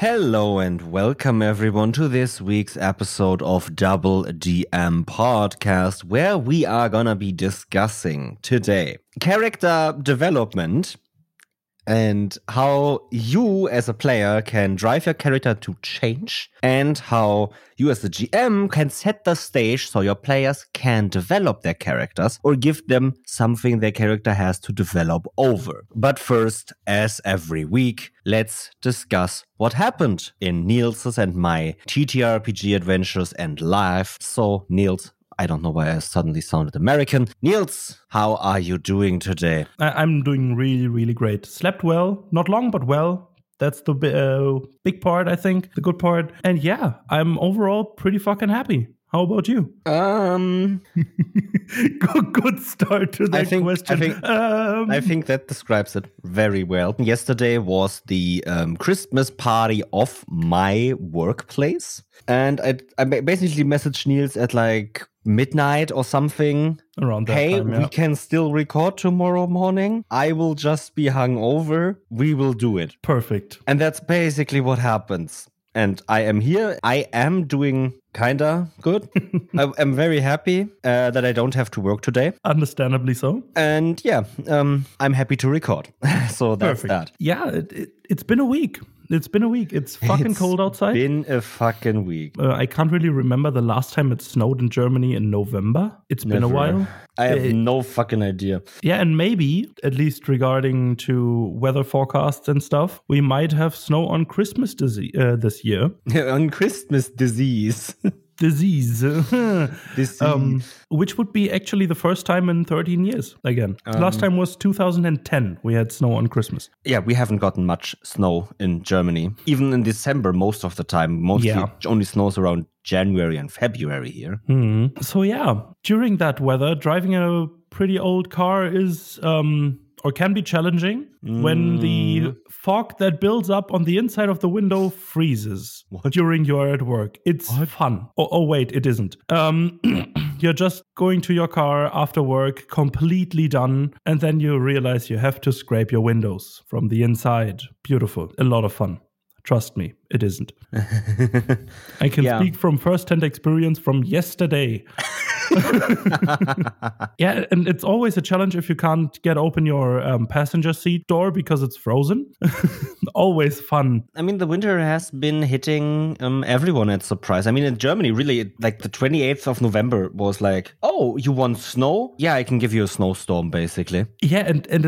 Hello and welcome everyone to this week's episode of Double DM Podcast, where we are gonna be discussing today character development and how you as a player can drive your character to change and how you as the GM can set the stage so your players can develop their characters or give them something their character has to develop over. But first, as every week, let's discuss what happened in Niels' and my TTRPG adventures and life. So, Niels, I don't know why I suddenly sounded American. Niels, how are you doing today? I'm doing really, really great. Slept well, not long, but well. That's the big part, I think, the good part. And yeah, I'm overall pretty fucking happy. How about you? Good start to that question. I think that describes it very well. Yesterday was the Christmas party of my workplace. And I basically messaged Niels at like midnight or something. Around that time, yeah. We can still record tomorrow morning. I will just be hungover. We will do it. Perfect. And that's basically what happens. And I am here. I am doing kinda good. I'm very happy that I don't have to work today. Understandably so. And yeah, I'm happy to record. So that's perfect. That. Yeah, it's been a week. It's fucking cold outside. It's been a fucking week. I can't really remember the last time it snowed in Germany in November. It's never. Been a while. I have no fucking idea. Yeah, and maybe, at least regarding to weather forecasts and stuff, we might have snow on Christmas this year. On Christmas disease. Which would be actually the first time in 13 years again. Last time was 2010. We had snow on Christmas. Yeah, we haven't gotten much snow in Germany. Even in December, most of the time. Mostly it only snows around January and February here. Mm-hmm. So yeah, during that weather, driving a pretty old car is or can be challenging when the fog that builds up on the inside of the window freezes during you're at work. It's fun. Oh, wait, it isn't. You're just going to your car after work, completely done, and then you realize you have to scrape your windows from the inside. Beautiful. A lot of fun. Trust me, it isn't. I can speak from first-hand experience from yesterday. Yeah, and it's always a challenge if you can't get open your passenger seat door because it's frozen. Always fun. I mean, the winter has been hitting everyone at surprise. I mean, in Germany, really, like the 28th of November was like, oh, you want snow? Yeah, I can give you a snowstorm, basically. Yeah, and it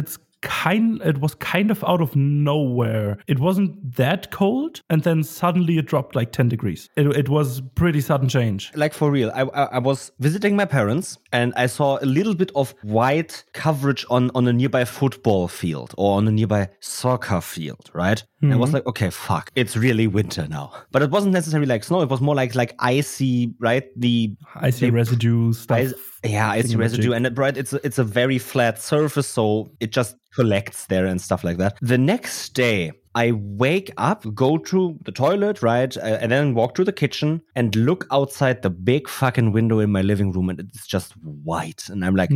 was kind of out of nowhere. It wasn't that cold, and then suddenly it dropped like 10 degrees. It was pretty sudden change. Like for real, I was visiting my parents, and I saw a little bit of white coverage on a nearby football field or on a nearby soccer field, right? Mm-hmm. And I was like, okay, fuck, it's really winter now. But it wasn't necessarily like snow. It was more like icy, right? The icy residue stuff. Icy residue. And it's a very flat surface, so it just collects there and stuff like that. The next day, I wake up, go to the toilet, right? And then walk to the kitchen and look outside the big fucking window in my living room, and it's just white. And I'm like,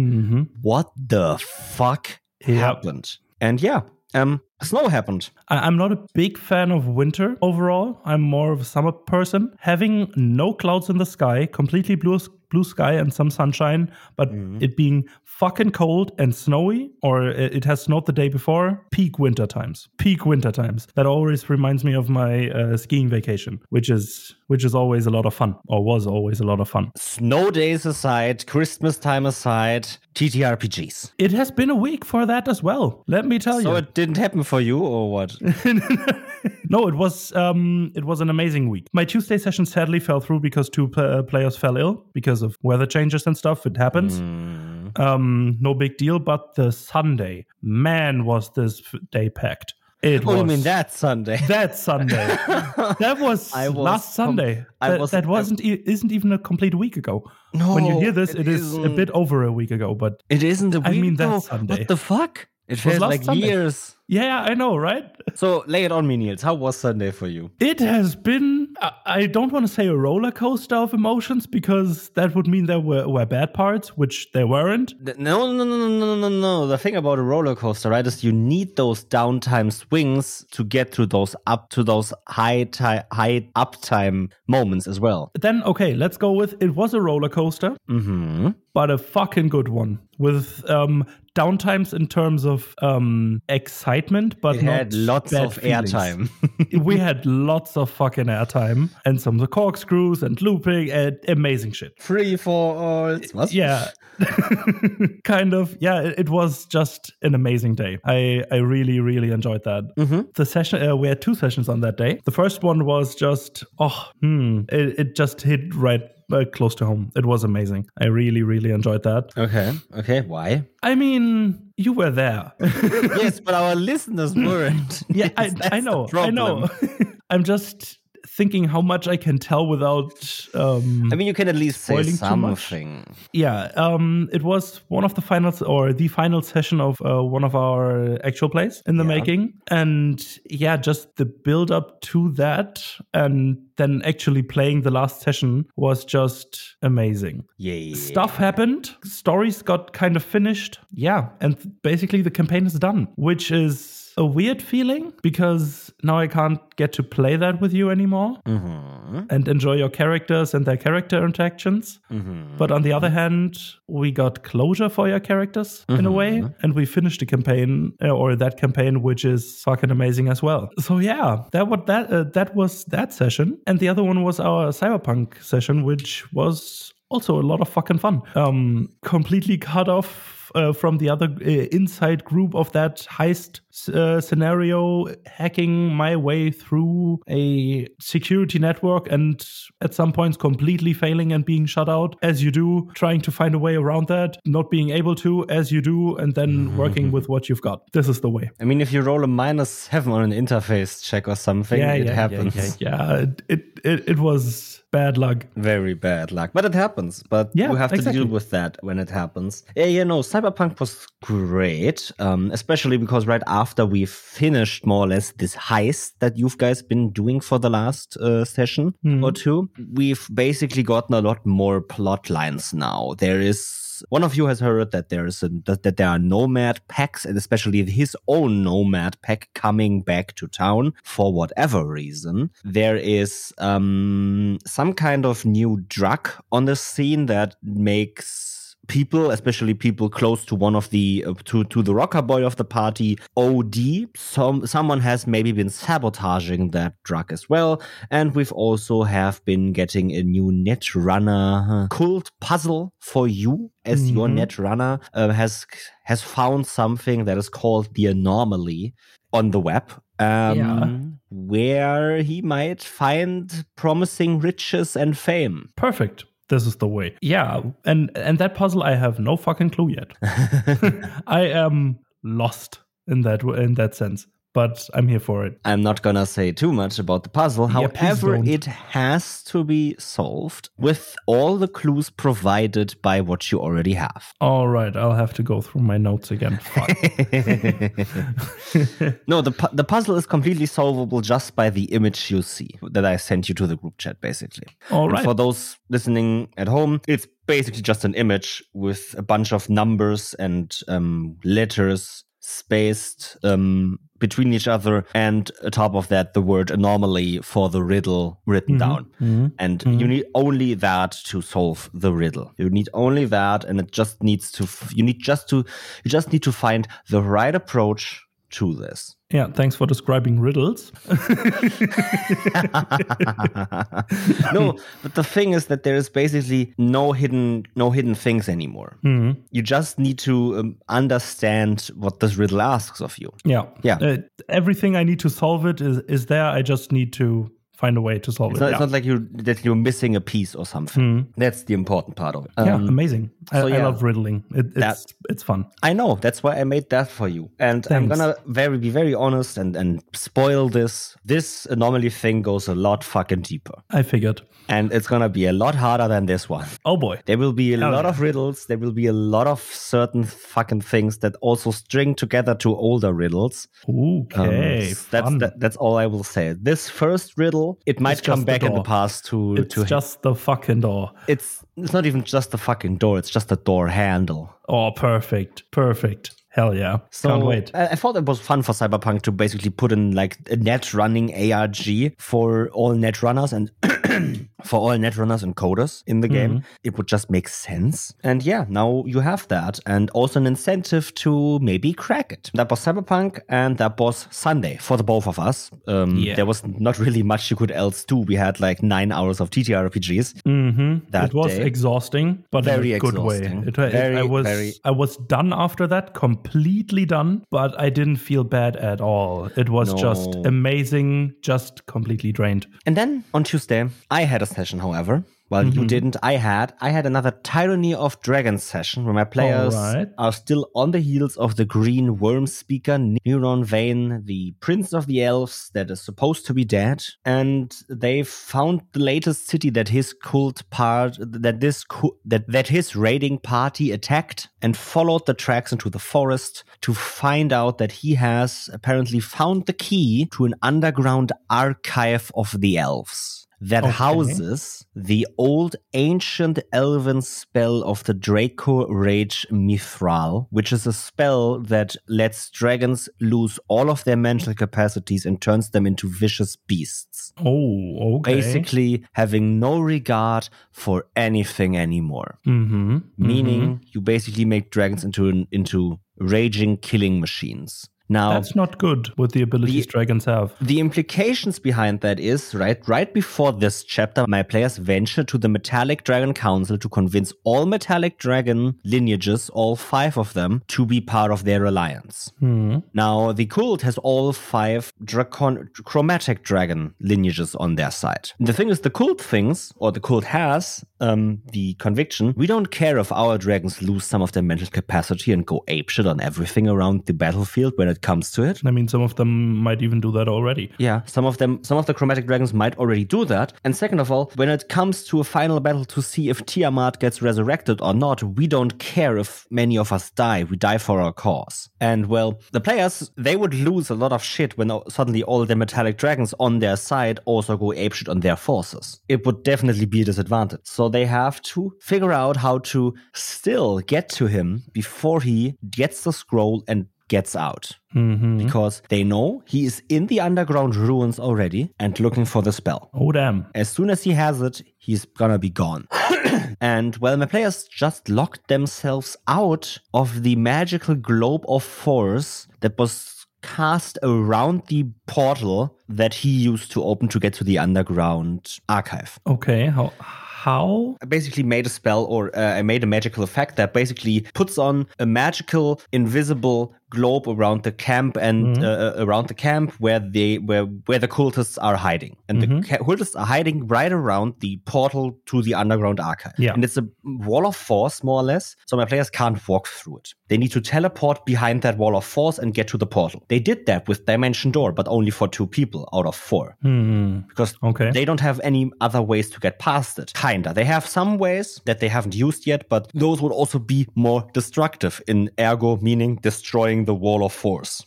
What the fuck happened? And yeah, snow happened. I'm not a big fan of winter overall. I'm more of a summer person. Having no clouds in the sky, completely blue sky and some sunshine, but it being fucking cold and snowy, or it has snowed the day before, peak winter times. That always reminds me of my skiing vacation, which is always a lot of fun, or was always a lot of fun. Snow days aside, Christmas time aside, TTRPGs. It has been a week for that as well, let me tell you. So it didn't happen for you, or what? No, it was an amazing week. My Tuesday session sadly fell through because two players fell ill because of weather changes and stuff. It happens. No big deal. But the Sunday, man, was this day packed. It was. You mean that Sunday? That Sunday. That was last Sunday. Isn't even a complete week ago. No, when you hear this, it is a bit over a week ago. But it isn't a week ago. I mean that Sunday. What the fuck? It feels like Sunday. Years. Yeah, I know, right? So lay it on me, Niels. How was Sunday for you? It has been I don't want to say a roller coaster of emotions, because that would mean there were bad parts, which there weren't. No. The thing about a roller coaster, right, is you need those downtime swings to get to those high uptime moments as well. Then, okay, let's go with it was a roller coaster, but a fucking good one with downtimes in terms of excitement, but had lots of airtime. We had lots of fucking airtime and some of the corkscrews and looping and amazing shit. Free for all. Yeah. Kind of. Yeah, it was just an amazing day. I really, really enjoyed that. Mm-hmm. The session, we had two sessions on that day. The first one was just, it just hit right close to home. It was amazing. I really, really enjoyed that. Okay. Why? I mean, you were there. Yes, but our listeners weren't. Yeah, I know. I'm just thinking how much I can tell without I mean, you can at least say something. Yeah, it was one of the finals, or the final session of one of our actual plays in the making. And yeah, just the build up to that and then actually playing the last session was just amazing. Yeah. Stuff happened. Stories got kind of finished. Yeah, and basically the campaign is done, which is a weird feeling, because now I can't get to play that with you anymore and enjoy your characters and their character interactions. But on the other hand, we got closure for your characters in a way, and we finished the campaign, or that campaign, which is fucking amazing as well. So yeah, that was that session. And the other one was our Cyberpunk session, which was also a lot of fucking fun. Completely cut off from the other inside group of that heist scenario, hacking my way through a security network and at some points completely failing and being shut out, as you do, trying to find a way around that, not being able to, as you do, and then working with what you've got. This is the way. I mean, if you roll a -7 on an interface check or something, it happens. Yeah. It was bad luck. Very bad luck. But it happens. But you have to deal with that when it happens. Yeah, Cyberpunk was great, especially because right after we finished more or less this heist that you've guys been doing for the last session or two, we've basically gotten a lot more plot lines now. There is one of you has heard that there are nomad packs, and especially his own nomad pack coming back to town for whatever reason. There is some kind of new drug on the scene that makes people, especially people close to one of the to the rocker boy of the party, OD. Someone has maybe been sabotaging that drug as well, and we've also have been getting a new Netrunner cult puzzle for you, as your Netrunner has found something that is called the anomaly on the web. Where he might find promising riches and fame. Perfect. This is the way. Yeah, and that puzzle, I have no fucking clue yet. I am lost in that sense, but I'm here for it. I'm not gonna say too much about the puzzle. Yeah, however, it has to be solved with all the clues provided by what you already have. All right, I'll have to go through my notes again. Fuck. No, the puzzle is completely solvable just by the image you see that I sent you to the group chat, basically. All right. And for those listening at home, it's basically just an image with a bunch of numbers and letters spaced between each other, and atop of that the word anomaly for the riddle written down. You need only that to solve the riddle. You need only that, and it just needs to you just need to find the right approach to this. Yeah, thanks for describing riddles. No, but the thing is that there is basically no hidden things anymore. You just need to understand what this riddle asks of you. Yeah. Everything I need to solve it is there. I just need to find a way to solve it. It's not like you're missing a piece or something. That's the important part of it. Amazing. I love riddling. It's fun. I know. That's why I made that for you. And thanks. I'm gonna be very honest and spoil this. This anomaly thing goes a lot fucking deeper. I figured. And it's gonna be a lot harder than this one. Oh boy. There will be a lot of riddles. There will be a lot of certain fucking things that also string together to older riddles. Okay. That's all I will say. This first riddle level. It might come back in the past to... It's just the fucking door. It's not even just the fucking door. It's just the door handle. Oh, perfect. Perfect. Hell yeah. So, can't wait. I thought it was fun for Cyberpunk to basically put in like a net running ARG for all Netrunners and and coders in the game. It would just make sense. And yeah, now you have that and also an incentive to maybe crack it. That was Cyberpunk and that was Sunday for the both of us. There was not really much you could else do. We had like 9 hours of TTRPGs. It was exhausting, but very in a good way. I was done after that. Completely done, but I didn't feel bad at all. It was just amazing, just completely drained. And then on Tuesday, I had a session, however. Well, you didn't. I had another Tyranny of Dragons session where my players are still on the heels of the Green Worm Speaker, Neronvane, the Prince of the Elves that is supposed to be dead. And they found the latest city that his his raiding party attacked and followed the tracks into the forest to find out that he has apparently found the key to an underground archive of the elves. That houses the old ancient elven spell of the Draco Rage Mithral, which is a spell that lets dragons lose all of their mental capacities and turns them into vicious beasts. Oh, okay. Basically having no regard for anything anymore. Meaning you basically make dragons into raging killing machines. Now, that's not good with the abilities dragons have. The implications behind that is, right before this chapter, my players venture to the Metallic Dragon Council to convince all Metallic Dragon lineages, all 5 of them, to be part of their alliance. Now, the cult has all 5 Chromatic Dragon lineages on their side. The thing is, the cult has the conviction, we don't care if our dragons lose some of their mental capacity and go apeshit on everything around the battlefield when it comes to it. I mean, some of them might even do that already. Yeah, some of the Chromatic Dragons might already do that. And second of all, when it comes to a final battle to see if Tiamat gets resurrected or not, we don't care if many of us die. We die for our cause. And well, the players, they would lose a lot of shit when suddenly all the Metallic Dragons on their side also go apeshit on their forces. It would definitely be a disadvantage. So they have to figure out how to still get to him before he gets the scroll and gets out. Because they know he is in the underground ruins already and looking for the spell. Oh, damn. As soon as he has it, he's gonna be gone. And, well, my players just locked themselves out of the magical globe of force that was cast around the portal that he used to open to get to the underground archive. Okay, How? I basically made a spell I made a magical effect that basically puts on a magical invisible globe around the camp and around the camp where the cultists are hiding. And the cultists are hiding right around the portal to the underground archive. Yeah. And it's a wall of force, more or less. So my players can't walk through it. They need to teleport behind that wall of force and get to the portal. They did that with Dimension Door, but only for 2 people out of 4. Because they don't have any other ways to get past it. They have some ways that they haven't used yet, but those would also be more destructive in ergo, meaning destroying the wall of force.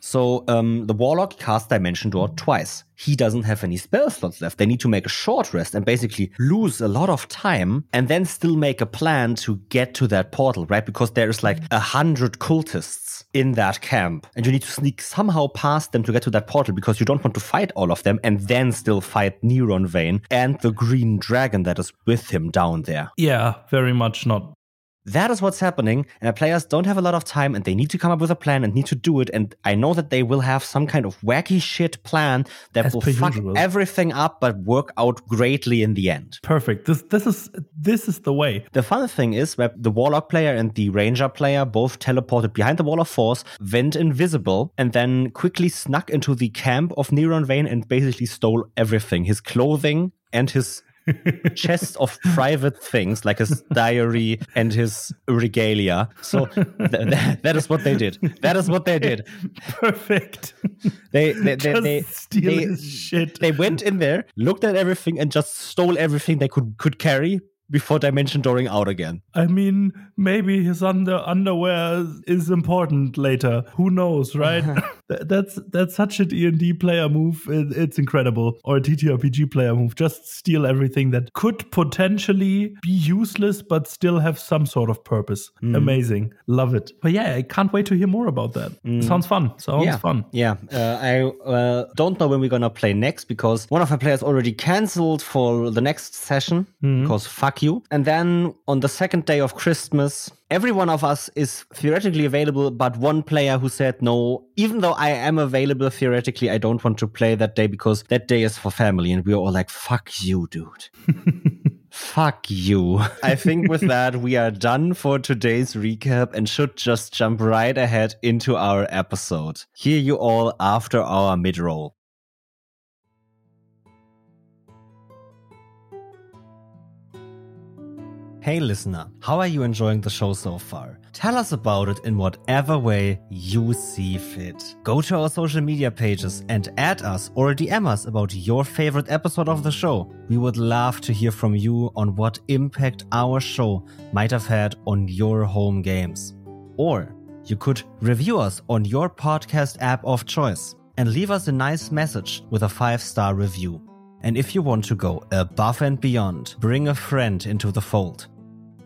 So the warlock cast Dimension Door twice. He doesn't have any spell slots left. They need to make a short rest and basically lose a lot of time and then still make a plan to get to that portal, right? Because there is like 100 cultists in that camp and you need to sneak somehow past them to get to that portal because you don't want to fight all of them and then still fight Neronvane and the green dragon that is with him down there. Yeah, very much not. That is what's happening, and our players don't have a lot of time, and they need to come up with a plan and need to do it. And I know that they will have some kind of wacky shit plan that will fuck everything up, but work out greatly in the end. Perfect. This is the way. The fun thing is that the warlock player and the ranger player both teleported behind the wall of force, went invisible, and then quickly snuck into the camp of Neronvane and basically stole everything: his clothing and his chest of private things like his diary and his regalia. So that is what they did. Perfect. They steal his shit. They went in there, looked at everything, and just stole everything they could carry before Dimension Dooring out again. I mean, maybe his underwear is important later. Who knows, right? That's such an D&D player move. It's incredible. Or a TTRPG player move. Just steal everything that could potentially be useless, but still have some sort of purpose. Mm. Amazing. Love it. But yeah, I can't wait to hear more about that. Mm. Sounds fun. Sounds fun. Yeah. I don't know when we're going to play next, because one of my players already canceled for the next session because fuck you. And then on the second day of Christmas, every one of us is theoretically available, but one player who said no, even though I am available theoretically, I don't want to play that day because that day is for family. And we were all like, fuck you, dude. Fuck you. I think with that, we are done for today's recap and should just jump right ahead into our episode. Hear you all after our mid-roll. Hey listener, how are you enjoying the show so far? Tell us about it in whatever way you see fit. Go to our social media pages and add us or DM us about your favorite episode of the show. We would love to hear from you on what impact our show might have had on your home games. Or you could review us on your podcast app of choice and leave us a nice message with a 5-star review. And if you want to go above and beyond, bring a friend into the fold.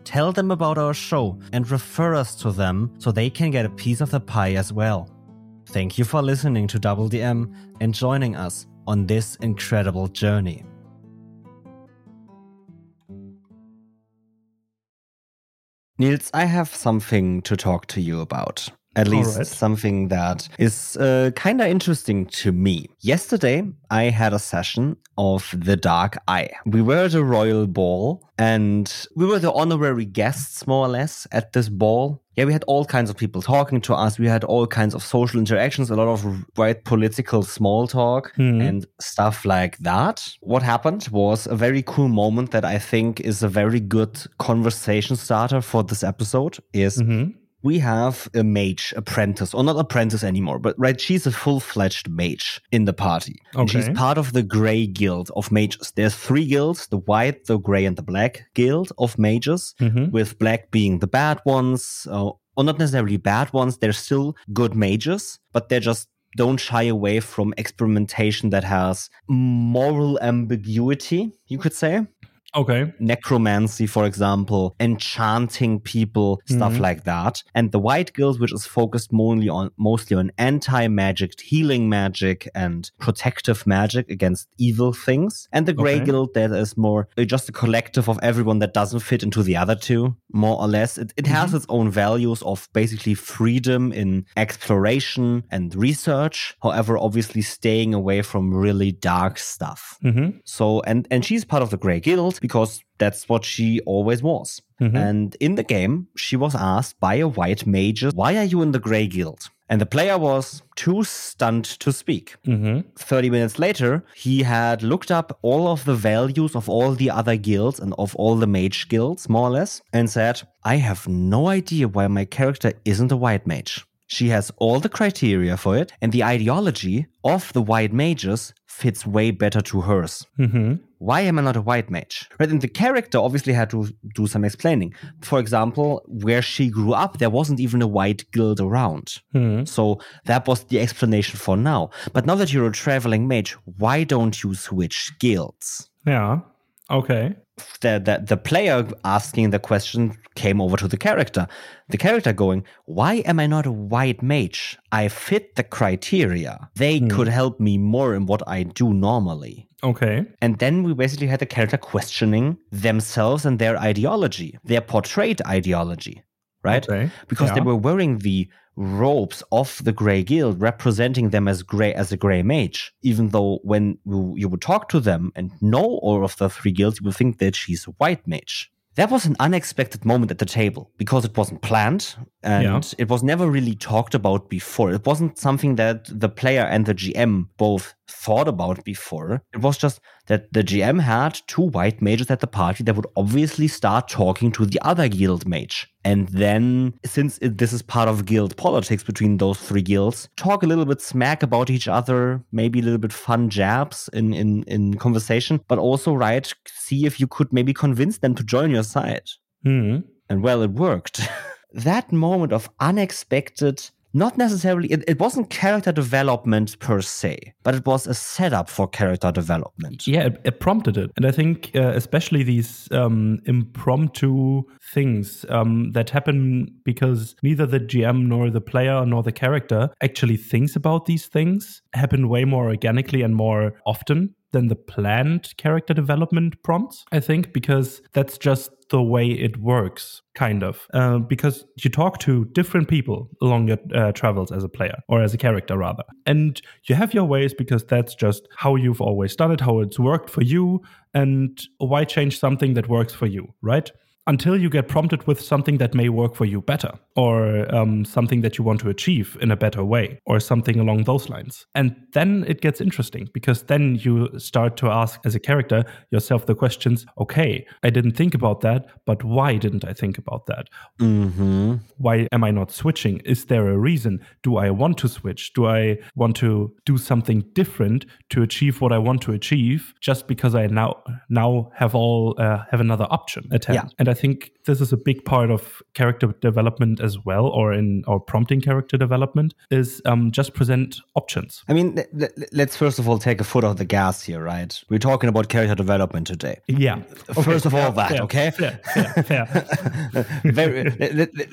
Tell them about our show and refer us to them so they can get a piece of the pie as well. Thank you for listening to Double DM and joining us on this incredible journey. Niels, I have something to talk to you about. At least something that is kind of interesting to me. Yesterday, I had a session of The Dark Eye. We were at a royal ball, and we were the honorary guests, more or less, at this ball. Yeah, we had all kinds of people talking to us. We had all kinds of social interactions, a lot of right political small talk and stuff like that. What happened was a very cool moment that I think is a very good conversation starter for this episode is... We have a mage apprentice, or not apprentice anymore, but right, she's a full-fledged mage in the party. Okay. And she's part of the Grey Guild of mages. There's 3 guilds, the White, the Grey, and the Black Guild of mages, with Black being the bad ones, or not necessarily bad ones. They're still good mages, but they're just don't shy away from experimentation that has moral ambiguity, you could say. Okay. Necromancy, for example, enchanting people, stuff like that. And the White Guild, which is focused mostly on anti-magic, healing magic, and protective magic against evil things. And the Grey Guild, that is more just a collective of everyone that doesn't fit into the other two, more or less. It has its own values of basically freedom in exploration and research. However, obviously staying away from really dark stuff. So, and she's part of the Grey Guild, because that's what she always was. And in the game, she was asked by a white mage, why are you in the Grey Guild? And the player was too stunned to speak. 30 minutes later, he had looked up all of the values of all the other guilds and of all the mage guilds, more or less, and said, I have no idea why my character isn't a white mage. She has all the criteria for it, and the ideology of the white mages fits way better to hers. Why am I not a white mage? Right, and the character obviously had to do some explaining. For example, where she grew up, there wasn't even a white guild around. So that was the explanation for now. But now that you're a traveling mage, why don't you switch guilds? Yeah, okay. The player asking the question came over to the character. The character going, why am I not a white mage? I fit the criteria. They could help me more in what I do normally. Okay. And then we basically had the character questioning themselves and their ideology, their portrayed ideology, right? Okay. Because they were wearing the robes of the Grey Guild, representing them as a Grey Mage. Even though when you would talk to them and know all of the 3 guilds, you would think that she's a white mage. That was an unexpected moment at the table because it wasn't planned and it was never really talked about before. It wasn't something that the player and the GM both thought about before. It was just that the GM had 2 white mages at the party that would obviously start talking to the other guild mage. And then, since this is part of guild politics between those 3 guilds, talk a little bit smack about each other, maybe a little bit fun jabs in conversation, but also, right, see if you could maybe convince them to join your side. And well, it worked. That moment of unexpected not necessarily, it wasn't character development per se, but it was a setup for character development. Yeah, it prompted it. And I think especially these impromptu things that happen because neither the GM nor the player nor the character actually thinks about these things happen way more organically and more often than the planned character development prompts, I think, because that's just the way it works, kind of. Because you talk to different people along your travels as a player, or as a character, rather. And you have your ways because that's just how you've always done it, how it's worked for you, and why change something that works for you, right? Until you get prompted with something that may work for you better, or something that you want to achieve in a better way, or something along those lines. And then it gets interesting, because then you start to ask as a character yourself the questions, okay, I didn't think about that, but why didn't I think about that? Mm-hmm. Why am I not switching? Is there a reason? Do I want to switch? Do I want to do something different to achieve what I want to achieve, just because I now have another option at hand? Yeah. And I think this is a big part of character development as well, or prompting character development, is just present options. I mean, let's first of all take a foot off the gas here, right? We're talking about character development today. Yeah. Okay. First of all, that, okay? Fair.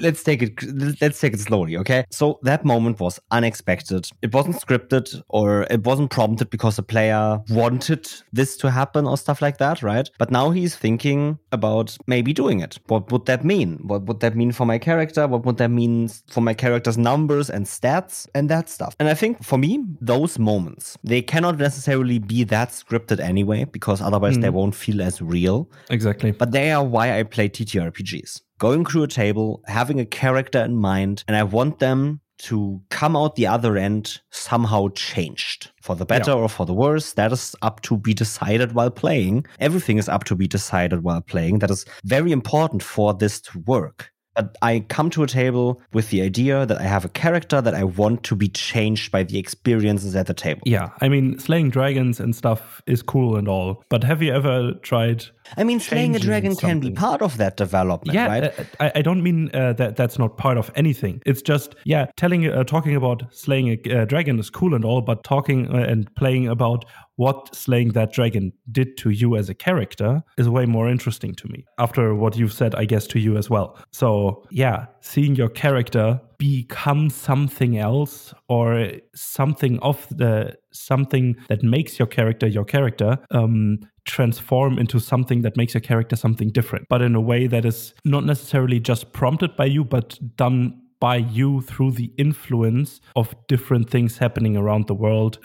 Let's take it slowly, okay? So that moment was unexpected. It wasn't scripted, or it wasn't prompted because the player wanted this to happen or stuff like that, right? But now he's thinking about maybe doing it. What would that mean? What would that mean for my character? What would that mean for my character's numbers and stats and that stuff? And I think for me, those moments, they cannot necessarily be that scripted anyway, because otherwise they won't feel as real. Exactly. But they are why I play TTRPGs. Going through a table, having a character in mind, and I want them to come out the other end somehow changed. For the better or for the worse, that is up to be decided while playing. Everything is up to be decided while playing. That is very important for this to work. But I come to a table with the idea that I have a character that I want to be changed by the experiences at the table. Yeah, I mean, slaying dragons and stuff is cool and all, but have you ever tried... I mean, slaying a dragon can be part of that development, right? I don't mean that that's not part of anything. It's just, talking about slaying a dragon is cool and all, but talking and playing about what slaying that dragon did to you as a character is way more interesting to me. After what you've said, I guess, to you as well. So, yeah, seeing your character become something else, or something that makes your character transform into something that makes your character something different, but in a way that is not necessarily just prompted by you, but done by you through the influence of different things happening around the world,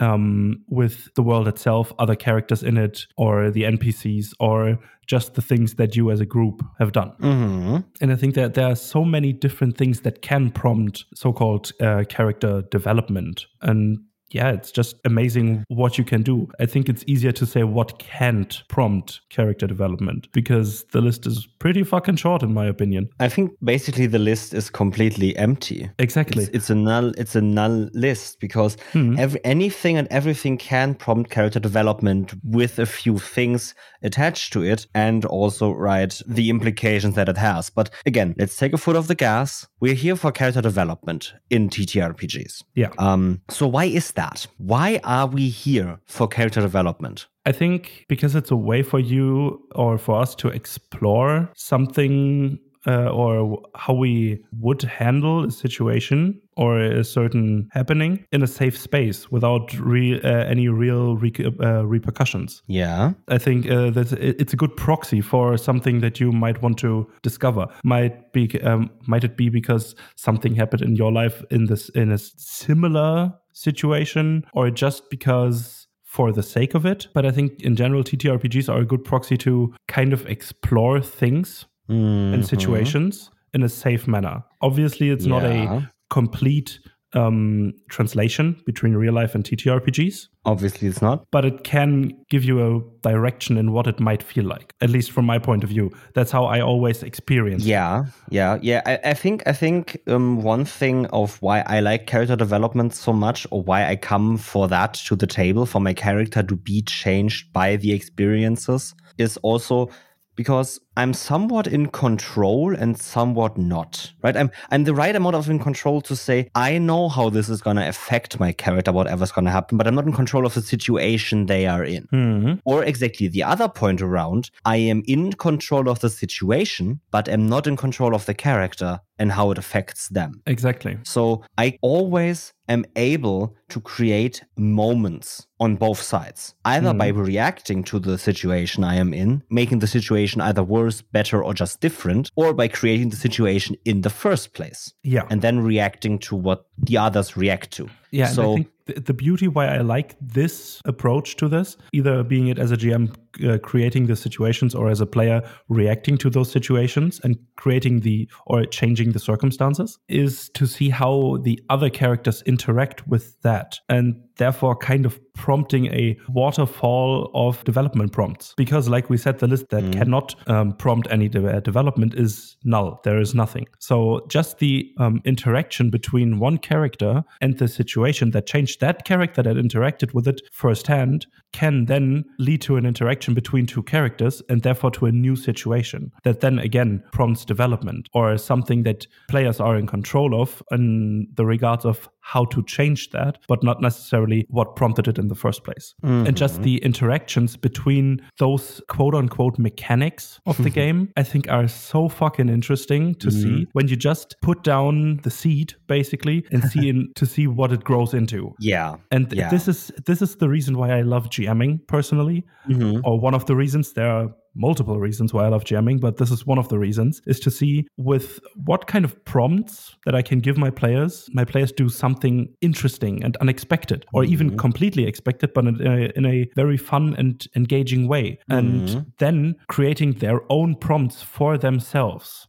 with the world itself, other characters in it, or the NPCs, or just the things that you as a group have done. Mm-hmm. And I think that there are so many different things that can prompt so-called character development. And yeah, it's just amazing what you can do. I think it's easier to say what can't prompt character development, because the list is pretty fucking short, in my opinion. I think basically the list is completely empty. Exactly. It's a null list, because anything and everything can prompt character development with a few things attached to it, and also, right, the implications that it has. But again, let's take a foot off the gas. We're here for character development in TTRPGs. Yeah. So why is that? Why are we here for character development? I think because it's a way for you or for us to explore something or how we would handle a situation or a certain happening in a safe space without any real repercussions. Yeah. I think that it's a good proxy for something that you might want to discover. Might it be because something happened in your life in a similar situation, or just because for the sake of it. But I think in general, TTRPGs are a good proxy to kind of explore things and situations in a safe manner. Obviously, it's not a complete translation between real life and TTRPGs. Obviously, it's not. But it can give you a direction in what it might feel like, at least from my point of view. That's how I always experience it. Yeah. I think one thing of why I like character development so much, or why I come for that to the table, for my character to be changed by the experiences, is also because I'm somewhat in control and somewhat not, right? I'm the right amount of in control to say, I know how this is going to affect my character, whatever's going to happen, but I'm not in control of the situation they are in. Mm-hmm. Or exactly the other point around, I am in control of the situation, but am not in control of the character and how it affects them. Exactly. So I always am able to create moments on both sides, either by reacting to the situation I am in, making the situation either worse, better, or just different, or by creating the situation in the first place. Yeah. And then reacting to what the others react to. Yeah. So, and I think the beauty why I like this approach to this, either being it as a GM creating the situations or as a player reacting to those situations and creating the or changing the circumstances, is to see how the other characters interact with that, and therefore kind of prompting a waterfall of development prompts. Because like we said, the list that cannot prompt any development is null. There is nothing. So just the interaction between one character and the situation that changed that character that interacted with it firsthand can then lead to an interaction between two characters and therefore to a new situation that then again prompts development or something that players are in control of in the regards of how to change that, but not necessarily what prompted it in the first place. Mm-hmm. And just the interactions between those quote-unquote mechanics of the game, I think are so fucking interesting to see when you just put down the seed, basically, and see what it grows into. Yeah. And this is the reason why I love GMing, personally, or one of the reasons. There are multiple reasons why I love GMing, but this is one of the reasons, is to see with what kind of prompts that I can give my players do something interesting and unexpected, or even completely expected, but in a very fun and engaging way, and then creating their own prompts for themselves,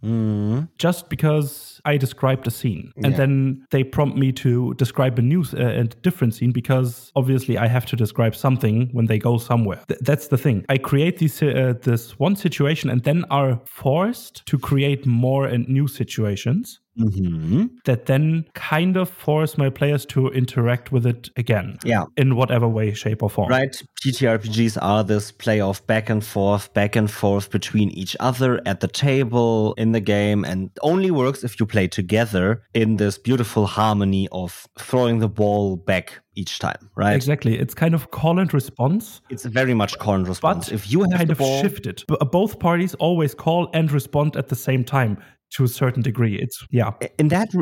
just because I described a scene, and then they prompt me to describe a different scene, because obviously I have to describe something when they go somewhere. That's the thing. I create this one situation and then are forced to create more and new situations that then kind of force my players to interact with it again in whatever way, shape or form. Right. TTRPGs are this play of back and forth between each other at the table in the game, and only works if you play together in this beautiful harmony of throwing the ball back each time, right? Exactly. It's kind of call and response. It's very much call and response. But if you have kind of shifted. Both parties always call and respond at the same time. To a certain degree, it's in that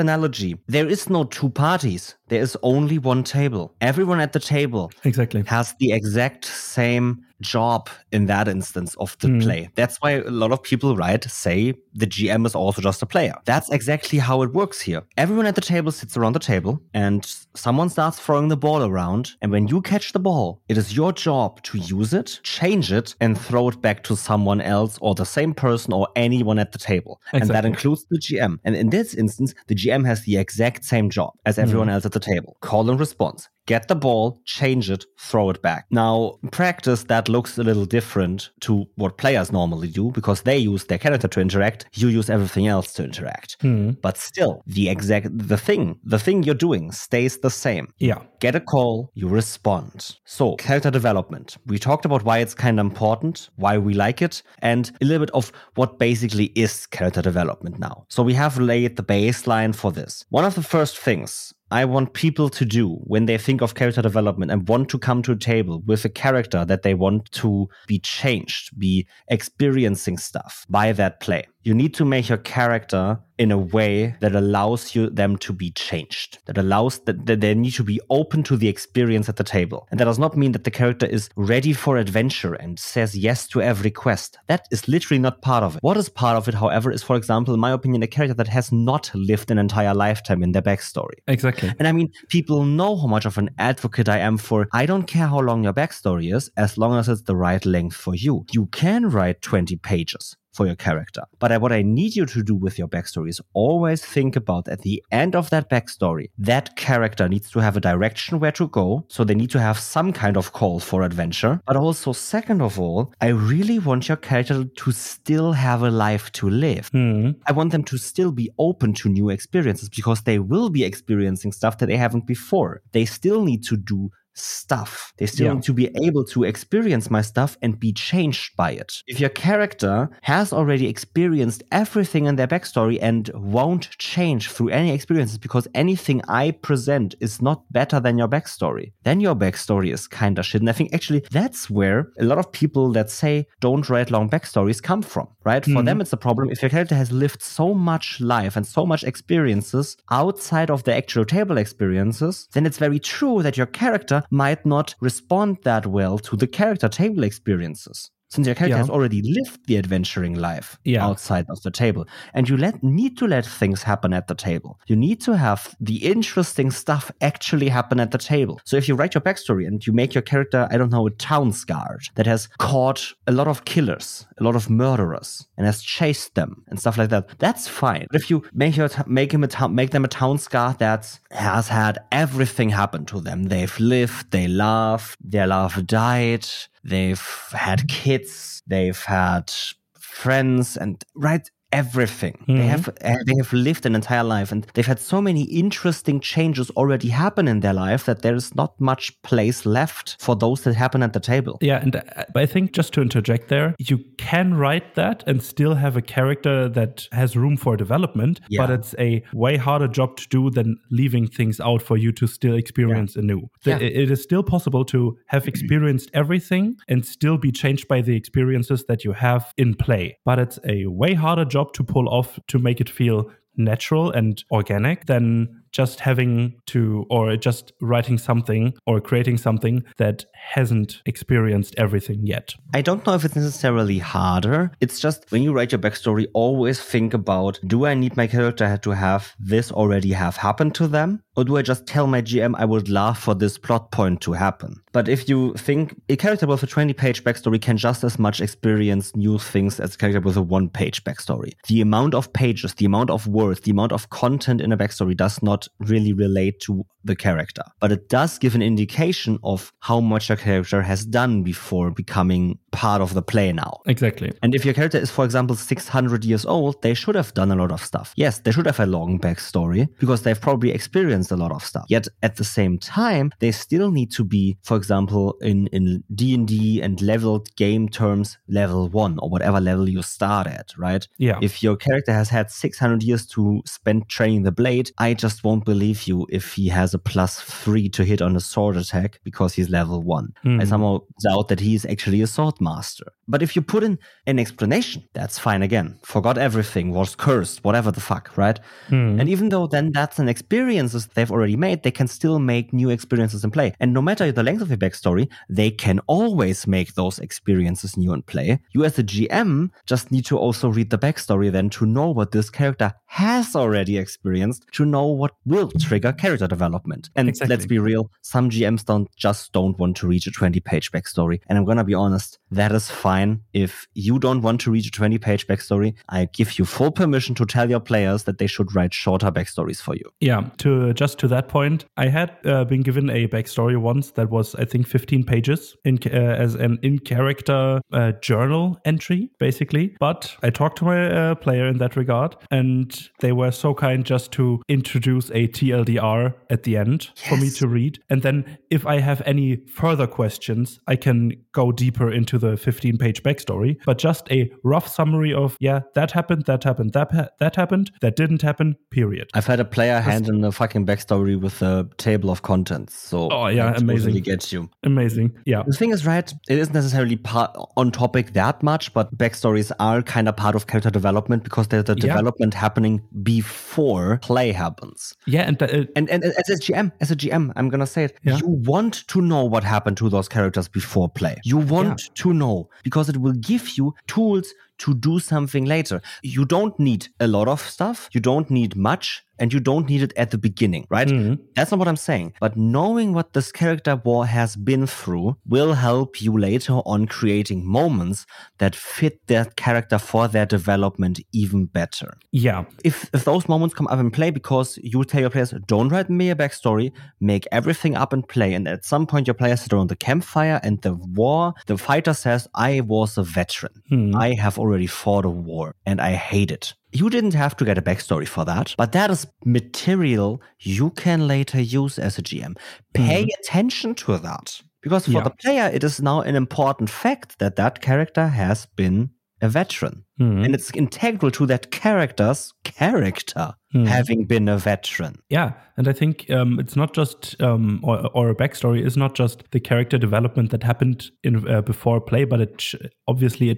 analogy, there is no two parties. There is only one table. Everyone at the table exactly has the exact same job in that instance of the play. That's why a lot of people, right, say the GM is also just a player. That's exactly how it works here. Everyone at the table sits around the table and someone starts throwing the ball around, and when you catch the ball, it is your job to use it, change it, and throw it back to someone else or the same person or anyone at the table. Exactly. And that includes the GM. And in this instance, the GM has the exact same job as everyone else at the table. Call and response. Get the ball, change it, throw it back. Now, in practice, that looks a little different to what players normally do, because they use their character to interact. You use everything else to interact. But still, the thing you're doing stays the same. Yeah. Get a call, you respond. So, character development. We talked about why it's kind of important, why we like it, and a little bit of what basically is character development now. So we have laid the baseline for this. One of the first things I want people to do when they think of character development and want to come to a table with a character that they want to be changed, be experiencing stuff by that play. You need to make your character in a way that allows them to be changed, that they need to be open to the experience at the table. And that does not mean that the character is ready for adventure and says yes to every quest. That is literally not part of it. What is part of it, however, is, for example, in my opinion, a character that has not lived an entire lifetime in their backstory. Exactly. And I mean, people know how much of an advocate I am for, I don't care how long your backstory is, as long as it's the right length for you. You can write 20 pages. For your character. But what I need you to do with your backstory is always think about, at the end of that backstory, that character needs to have a direction where to go, so they need to have some kind of call for adventure. But also, second of all, I really want your character to still have a life to live. I want them to still be open to new experiences, because they will be experiencing stuff that they haven't before. They still need to do stuff. They still need to be able to experience my stuff and be changed by it. If your character has already experienced everything in their backstory and won't change through any experiences because anything I present is not better than your backstory, then your backstory is kind of shit. And I think actually that's where a lot of people that say don't write long backstories come from, right? Mm-hmm. For them, it's a problem if your character has lived so much life and so much experiences outside of the actual table experiences, then it's very true that your character might not respond that well to the character table experiences, since your character has already lived the adventuring life outside of the table. And you need to let things happen at the table. You need to have the interesting stuff actually happen at the table. So if you write your backstory and you make your character, I don't know, a town guard that has caught a lot of killers, a lot of murderers, and has chased them and stuff like that, that's fine. But if you make them a town guard that has had everything happen to them, they've lived, they laughed, their love died, they've had kids, they've had friends, and everything. Mm-hmm. They have lived an entire life, and they've had so many interesting changes already happen in their life that there is not much place left for those that happen at the table. Yeah, and I think, just to interject there, you can write that and still have a character that has room for development, but it's a way harder job to do than leaving things out for you to still experience anew. It is still possible to have experienced everything and still be changed by the experiences that you have in play, but it's a way harder job to pull off to make it feel natural and organic than just having to, or just writing something or creating something that hasn't experienced everything yet. I don't know if it's necessarily harder. It's just when you write your backstory, always think about, do I need my character to have this already have happened to them? Or do I just tell my GM I would love for this plot point to happen? But if you think a character with a 20-page backstory can just as much experience new things as a character with a 1-page backstory, the amount of pages, the amount of words, the amount of content in a backstory does not really relate to the character. But it does give an indication of how much your character has done before becoming part of the play now. Exactly. And if your character is, for example, 600 years old, they should have done a lot of stuff. Yes, they should have a long backstory because they've probably experienced a lot of stuff. Yet at the same time, they still need to be, for example, in D&D and leveled game terms, level 1 or whatever level you start at, right? Yeah. If your character has had 600 years to spend training the blade, I just won't believe you if he has a +3 to hit on a sword attack because he's level 1. Mm. I somehow doubt that he's actually a sword master. But if you put in an explanation, that's fine again. Forgot everything, was cursed, whatever the fuck, right? Mm. And even though then that's an experience they've already made, they can still make new experiences in play. And no matter the length of your backstory, they can always make those experiences new in play. You as a GM just need to also read the backstory then to know what this character has already experienced, to know what will trigger character development. And Let's be real, some GMs don't want to reach a 20-page backstory. And I'm going to be honest, that is fine. If you don't want to reach a 20-page backstory, I give you full permission to tell your players that they should write shorter backstories for you. Yeah, just to that point, I had been given a backstory once that was, I think, 15 pages as an in-character journal entry, basically. But I talked to my player in that regard, and they were so kind just to introduce a TLDR at the end for me to read. And then if I have any further questions, I can go deeper into the 15-page backstory. But just a rough summary of, that happened, that didn't happen, period. I've had a player hand in a fucking backstory with a table of contents. So amazing. Really gets you. Amazing. Yeah. The thing is, right, it isn't necessarily on topic that much, but backstories are kind of part of character development because there's the development happening before play happens. Yeah, and as a GM, I'm gonna say it. Yeah. You want to know what happened to those characters before play. You want to know because it will give you tools to do something later. You don't need a lot of stuff. You don't need much. And you don't need it at the beginning, right? Mm-hmm. That's not what I'm saying. But knowing what this character has been through will help you later on creating moments that fit that character for their development even better. Yeah. If those moments come up in play because you tell your players, don't write me a backstory, make everything up in play. And at some point your players sit around the campfire and the fighter says, I was a veteran. Mm-hmm. I have already fought a war and I hate it. You didn't have to get a backstory for that, but that is material you can later use as a GM. Pay attention to that, because for the player, it is now an important fact that that character has been a veteran. And it's integral to that character's character having been a veteran. Yeah, and I think it's not just, or a backstory is not just the character development that happened in before play, but it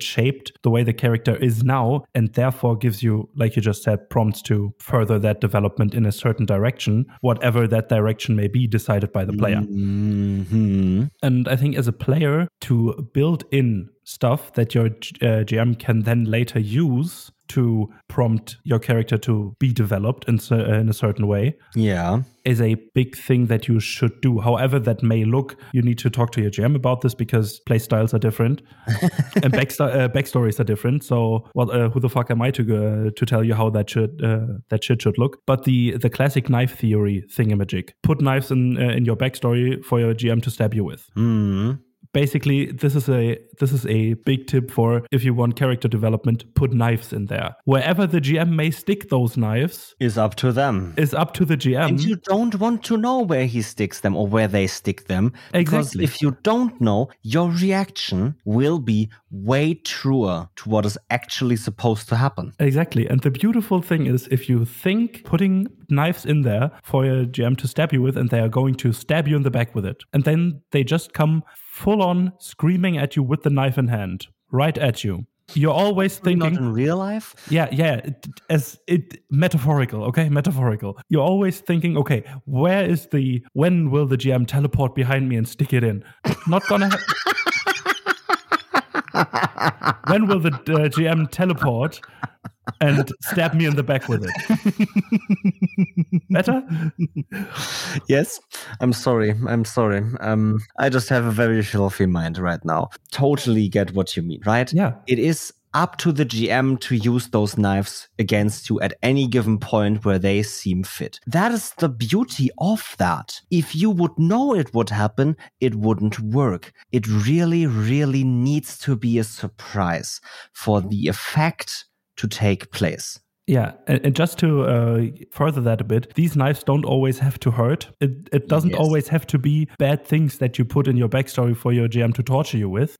shaped the way the character is now, and therefore gives you, like you just said, prompts to further that development in a certain direction, whatever that direction may be decided by the player. Mm-hmm. And I think as a player, to build in stuff that your GM can then later use to prompt your character to be developed in a certain way is a big thing that you should do. However that may look, you need to talk to your GM about this because play styles are different and backstories are different. So who the fuck am I to tell you how that shit should look? But the classic knife theory thingamajig. Put knives in your backstory for your GM to stab you with. Mm. Basically, this is a big tip for if you want character development, put knives in there. Wherever the GM may stick those knives is up to them. Is up to the GM. And you don't want to know where he sticks them or where they stick them. Exactly. Because if you don't know, your reaction will be way truer to what is actually supposed to happen. Exactly. And the beautiful thing is, if you think putting knives in there for your GM to stab you with, and they are going to stab you in the back with it, and then they just come full on screaming at you with the knife in hand, right at you. You're always thinking. Not in real life? Yeah. Metaphorical, okay? Metaphorical. You're always thinking, okay, when will the GM teleport behind me and stick it in? Not gonna happen. When will the GM teleport and stab me in the back with it? Better? Yes. I'm sorry. I just have a very fluffy mind right now. Totally get what you mean, right? Yeah. It is up to the GM to use those knives against you at any given point where they seem fit. That is the beauty of that. If you would know it would happen, it wouldn't work. It really, really needs to be a surprise for the effect to take place. Yeah, and just to further that a bit, these knives don't always have to hurt. It doesn't always have to be bad things that you put in your backstory for your GM to torture you with.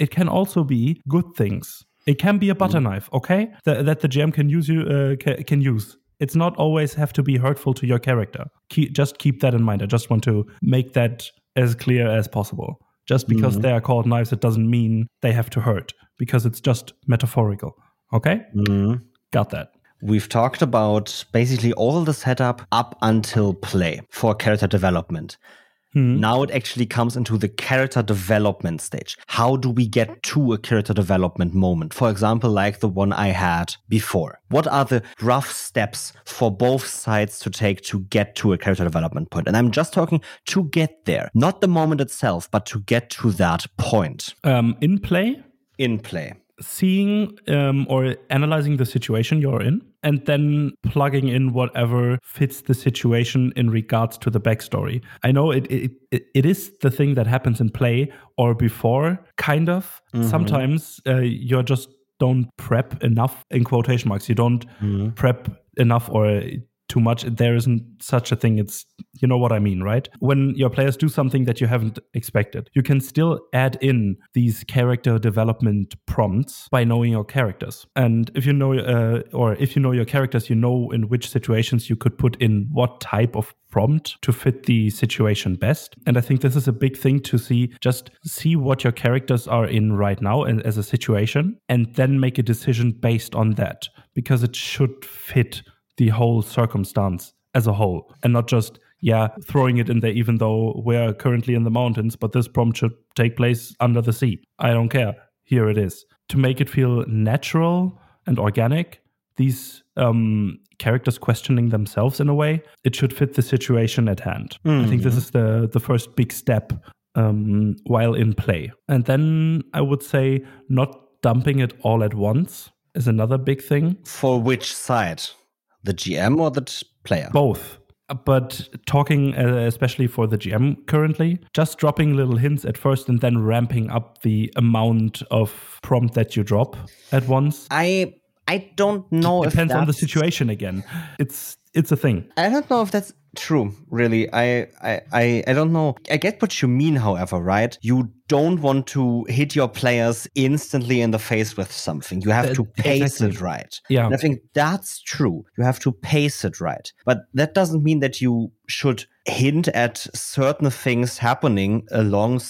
It can also be good things. It can be a butter knife, okay? That the GM can use. It's not always have to be hurtful to your character. Just keep that in mind. I just want to make that as clear as possible. Just because they are called knives, it doesn't mean they have to hurt, because it's just metaphorical. Okay? Mm. Got that. We've talked about basically all the setup up until play for character development. Now it actually comes into the character development stage. How do we get to a character development moment? For example, like the one I had before. What are the rough steps for both sides to take to get to a character development point? And I'm just talking to get there. Not the moment itself, but to get to that point. In play? In play. Seeing or analyzing the situation you're in, and then plugging in whatever fits the situation in regards to the backstory. I know it is the thing that happens in play or before, kind of. Mm-hmm. Sometimes you just don't prep enough, in quotation marks. You don't prep enough or too much. There isn't such a thing. It's, you know what I mean, right? When your players do something that you haven't expected, you can still add in these character development prompts by knowing your characters. And if you know your characters, you know in which situations you could put in what type of prompt to fit the situation best. And I think this is a big thing to see. Just see what your characters are in right now and as a situation, and then make a decision based on that, because it should fit the whole circumstance as a whole, and not just throwing it in there, even though we're currently in the mountains, but this prompt should take place under the sea. I don't care. Here it is. To make it feel natural and organic, these characters questioning themselves in a way, it should fit the situation at hand. I think this is the first big step while in play. And then I would say not dumping it all at once is another big thing. For which side? The GM or the player? Both. But talking especially for the GM currently, just dropping little hints at first and then ramping up the amount of prompt that you drop at once. I I don't know if depends on the situation again. It's a thing. I don't know if that's true, really. I don't know. I get what you mean, however, right? You don't want to hit your players instantly in the face with something. You have to pace it right. Yeah. And I think that's true. You have to pace it right. But that doesn't mean that you should hint at certain things happening a long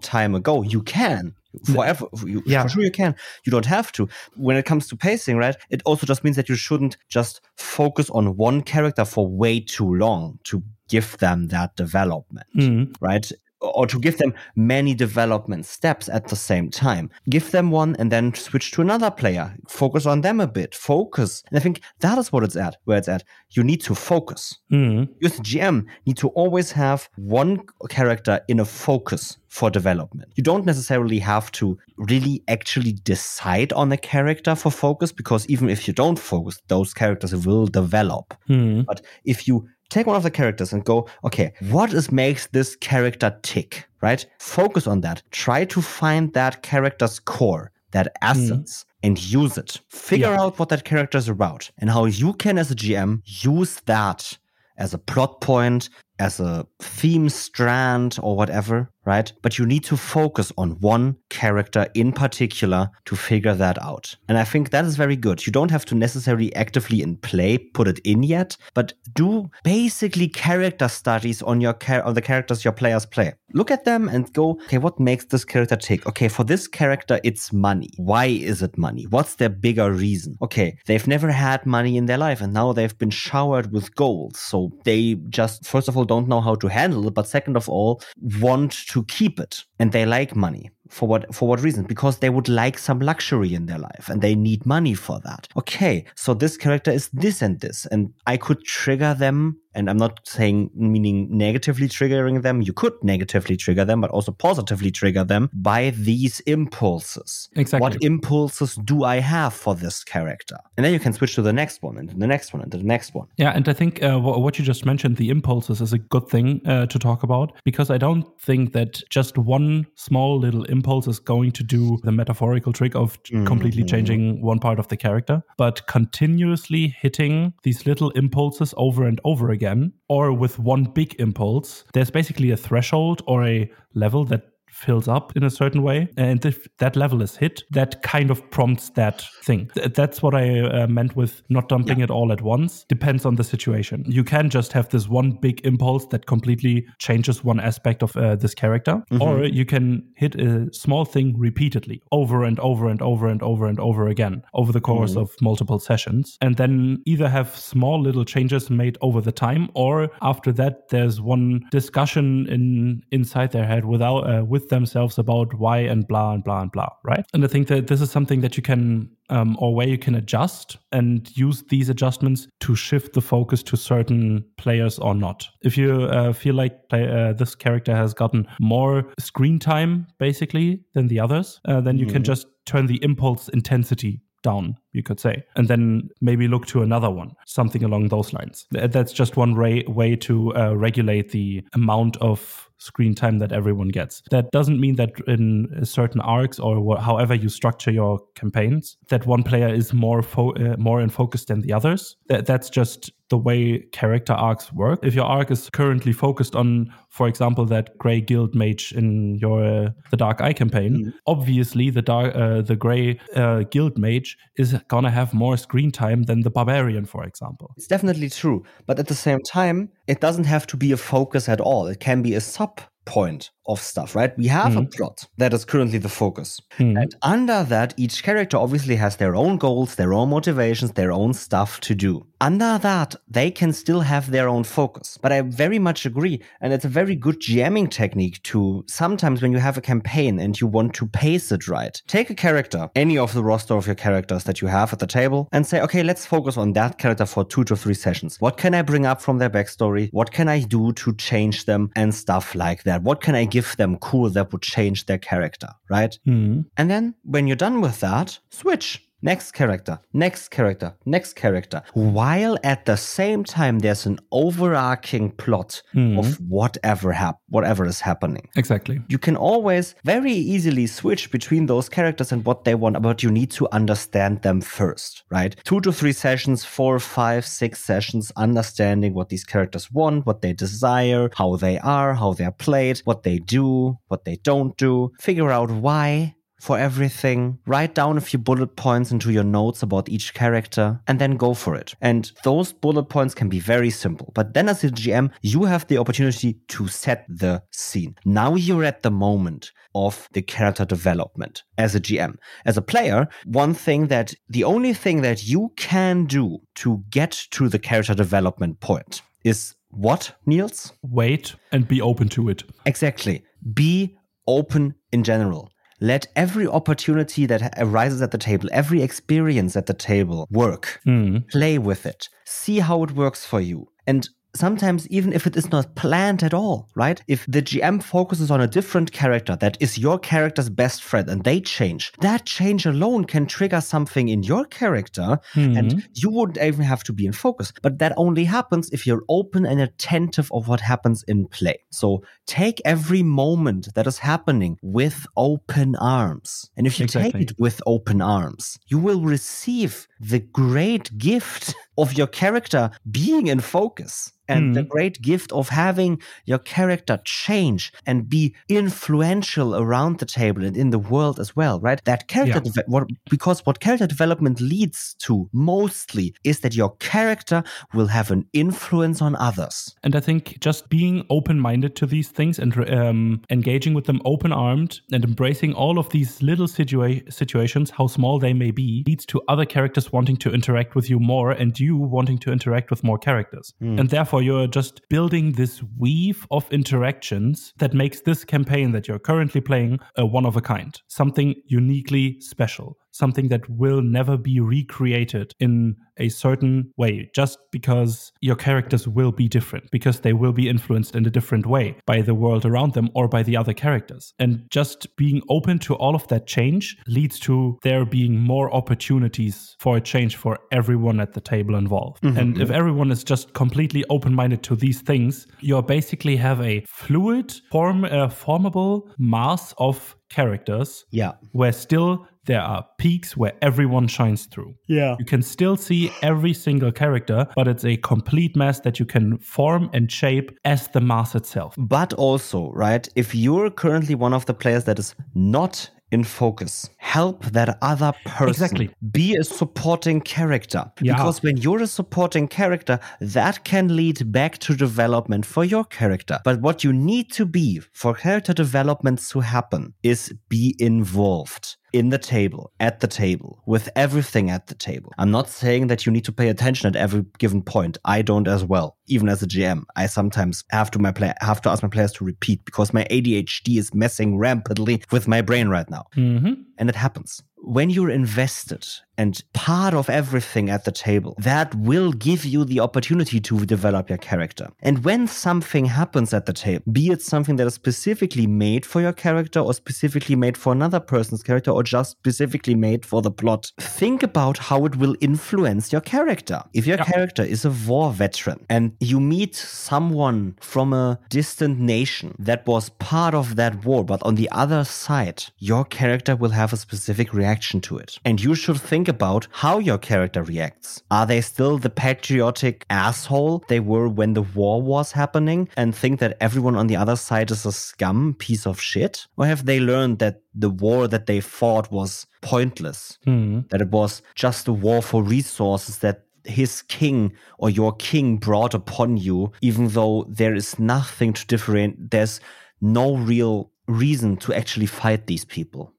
time ago. You can. Forever. For sure you can. You don't have to. When it comes to pacing, right, it also just means that you shouldn't just focus on one character for way too long to give them that development, right? Or to give them many development steps at the same time. Give them one and then switch to another player. Focus on them a bit. Focus. And I think that is what it's at, where it's at. You need to focus. You as a GM need to always have one character in a focus for development. You don't necessarily have to really actually decide on a character for focus, because even if you don't focus, those characters will develop. But if you take one of the characters and go, okay, what makes this character tick, right? Focus on that. Try to find that character's core, that essence, and use it. Figure out what that character is about and how you can, as a GM, use that as a plot point, as a theme strand or whatever, right? But you need to focus on one character in particular to figure that out. And I think that is very good. You don't have to necessarily actively in play put it in yet, but do basically character studies on the characters your players play. Look at them and go, okay, what makes this character tick? Okay, for this character, it's money. Why is it money? What's their bigger reason? Okay, they've never had money in their life and now they've been showered with gold. So they just, first of all, don't know how to handle it, but second of all, want to keep it. And they like money. For what reason? Because they would like some luxury in their life and they need money for that. Okay, so this character is this and this, and I could trigger them, and I'm not saying meaning negatively triggering them. You could negatively trigger them, but also positively trigger them by these impulses. Exactly. What impulses do I have for this character? And then you can switch to the next one and the next one and the next one. Yeah, and I think what you just mentioned, the impulses, is a good thing to talk about, because I don't think that just one small little impulse is going to do the metaphorical trick of completely changing one part of the character, but continuously hitting these little impulses over and over again, or with one big impulse, there's basically a threshold or a level that fills up in a certain way. And if that level is hit, that kind of prompts that thing. That's what I meant with not dumping it all at once. Depends on the situation. You can just have this one big impulse that completely changes one aspect of this character. Or you can hit a small thing repeatedly over and over and over and over and over again over the course of multiple sessions. And then either have small little changes made over the time, or after that there's one discussion inside their head with themselves about why and blah and blah and blah, right? And I think that this is something that you can or where you can adjust and use these adjustments to shift the focus to certain players or not. If you feel like this character has gotten more screen time basically than the others, then you can just turn the impulse intensity down, you could say, and then maybe look to another one, something along those lines. That's just one way to regulate the amount of screen time that everyone gets. That doesn't mean that in certain arcs or however you structure your campaigns, that one player is more in focus than the others. That's just the way character arcs work. If your arc is currently focused on, for example, that Grey Guild mage in your the Dark Eye campaign, obviously the Grey Guild mage is gonna have more screen time than the barbarian, for example. It's definitely true, but at the same time, it doesn't have to be a focus at all. It can be a sub point of stuff, right? We have a plot that is currently the focus. And under that, each character obviously has their own goals, their own motivations, their own stuff to do. Under that, they can still have their own focus. But I very much agree, and it's a very good GMing technique to sometimes when you have a campaign and you want to pace it right, take a character, any of the roster of your characters that you have at the table, and say, okay, let's focus on that character for 2 to 3 sessions. What can I bring up from their backstory? What can I do to change them and stuff like that? What can I give them cool that would change their character, right? And then when you're done with that, switch. next character, next character, next character, while at the same time there's an overarching plot of whatever is happening. Exactly. You can always very easily switch between those characters and what they want, but you need to understand them first, right? 2 to 3 sessions, 4, 5, 6 sessions, understanding what these characters want, what they desire, how they are, how they're played, what they do, what they don't do, figure out why for everything, write down a few bullet points into your notes about each character, and then go for it. And those bullet points can be very simple. But then as a GM, you have the opportunity to set the scene. Now you're at the moment of the character development as a GM. As a player, the only thing that you can do to get to the character development point is what, Niels? Wait and be open to it. Exactly. Be open in general. Let every opportunity that arises at the table, every experience at the table work. Play with it. See how it works for you. And sometimes even if it is not planned at all, right? If the GM focuses on a different character that is your character's best friend and they change, that change alone can trigger something in your character and you wouldn't even have to be in focus. But that only happens if you're open and attentive of what happens in play. So take every moment that is happening with open arms. And if you take it with open arms, you will receive the great gift of your character being in focus and the great gift of having your character change and be influential around the table and in the world as well, right? That character, because what character development leads to mostly is that your character will have an influence on others. And I think just being open-minded to these things and engaging with them open-armed and embracing all of these little situations, how small they may be, leads to other characters wanting to interact with you more and you wanting to interact with more characters. And therefore, you're just building this weave of interactions that makes this campaign that you're currently playing a one of a kind, something uniquely special, something that will never be recreated in a certain way, just because your characters will be different, because they will be influenced in a different way by the world around them or by the other characters. And just being open to all of that change leads to there being more opportunities for a change for everyone at the table involved. And if everyone is just completely open-minded to these things, you basically have a fluid, formable mass of characters where still there are peaks where everyone shines through. You can still see every single character, but it's a complete mass that you can form and shape as the mass itself. But also, right, if you're currently one of the players that is not in focus, help that other person. Be a supporting character. Because when you're a supporting character, that can lead back to development for your character. But what you need to be for character developments to happen is be involved. In the table, at the table, with everything at the table. I'm not saying that you need to pay attention at every given point. I don't as well. Even as a GM, I sometimes have to ask my players to repeat because my ADHD is messing rampantly with my brain right now. And it happens. When you're invested and part of everything at the table, that will give you the opportunity to develop your character. And when something happens at the table, be it something that is specifically made for your character or specifically made for another person's character or just specifically made for the plot, think about how it will influence your character. If your character is a war veteran and you meet someone from a distant nation that was part of that war, but on the other side, your character will have a specific reaction to it. And you should think about how your character reacts. Are they still the patriotic asshole they were when the war was happening and think that everyone on the other side is a scum piece of shit? Or have they learned that the war that they fought was pointless, that it was just a war for resources that his king or your king brought upon you, even though there is nothing to differentiate, there's no real reason to actually fight these people.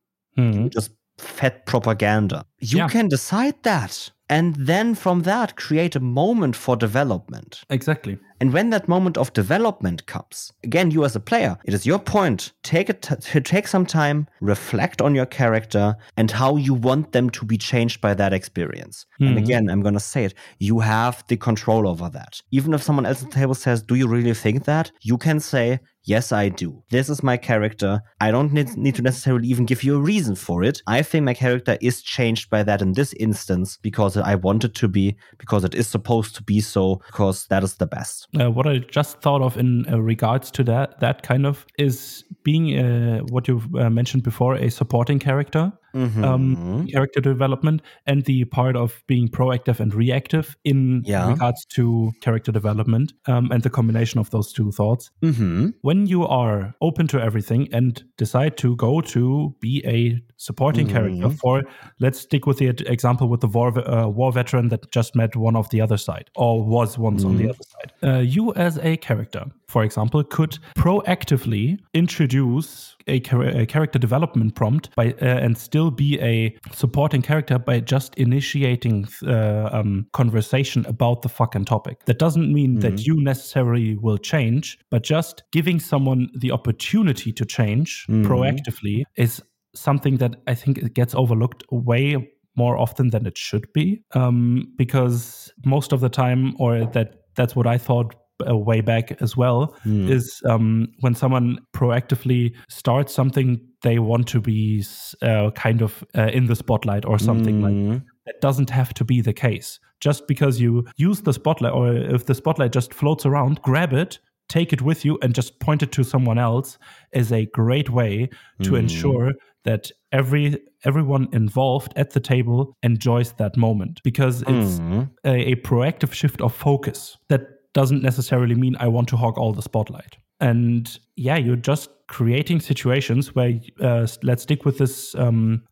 Just fed propaganda. You can decide that. And then from that, create a moment for development. Exactly. And when that moment of development comes, again, you as a player, it is your point. Take some time, reflect on your character and how you want them to be changed by that experience. And again, I'm going to say it, you have the control over that. Even if someone else at the table says, do you really think that? You can say, Yes, I do. This is my character. I don't need to necessarily even give you a reason for it. I think my character is changed by that in this instance because I want it to be, because it is supposed to be so, because that is the best. What I just thought of in regards to that kind of is being what you've mentioned before, a supporting character. Mm-hmm. Character development and the part of being proactive and reactive in regards to character development and the combination of those two thoughts. Mm-hmm. When you are open to everything and decide to go to be a supporting character for, let's stick with the example with the war veteran that just met one of the other side or was once on the other side. You as a character, for example, could proactively introduce a character development prompt by and still be a supporting character by just initiating conversation about the fucking topic. That doesn't mean that you necessarily will change, but just giving someone the opportunity to change proactively is something that I think it gets overlooked way more often than it should be, because most of the time, or that's what I thought way back as well, is when someone proactively starts something, they want to be kind of in the spotlight or something like that. That doesn't have to be the case. Just because you use the spotlight, or if the spotlight just floats around, grab it, take it with you, and just point it to someone else is a great way to ensure that everyone involved at the table enjoys that moment, because it's a proactive shift of focus that doesn't necessarily mean I want to hog all the spotlight. And yeah, you're just creating situations where, let's stick with this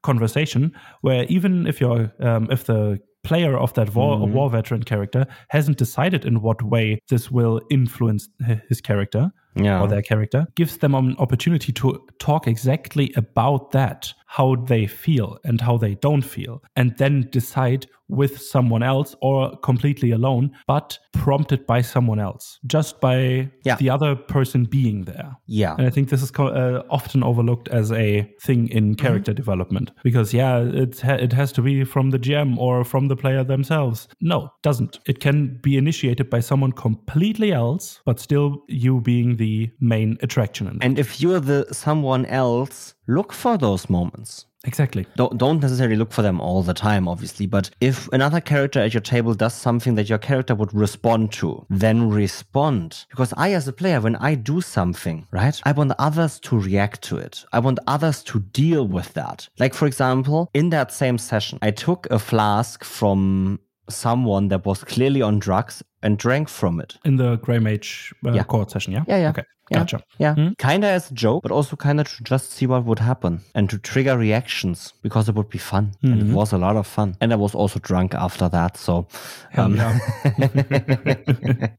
conversation, where even if you're if the player of that war veteran character hasn't decided in what way this will influence his character or their character, gives them an opportunity to talk exactly about that, how they feel and how they don't feel, and then decide with someone else or completely alone, but prompted by someone else, just by the other person being there. Yeah. And I think this is often overlooked as a thing in character development, because it has to be from the GM or from the player themselves. No, it doesn't. It can be initiated by someone completely else, but still you being the main attraction. And if you're the someone else, look for those moments. Exactly. Don't necessarily look for them all the time, obviously, but if another character at your table does something that your character would respond to, then respond. Because I, as a player, when I do something, right, I want others to react to it. I want others to deal with that. Like, for example, in that same session, I took a flask from someone that was clearly on drugs and drank from it. In the Grey Mage court session, yeah? Yeah, yeah. Okay. Yeah, gotcha. Yeah. Mm-hmm. Kind of as a joke, but also kind of to just see what would happen and to trigger reactions, because it would be fun. Mm-hmm. And it was a lot of fun. And I was also drunk after that. So,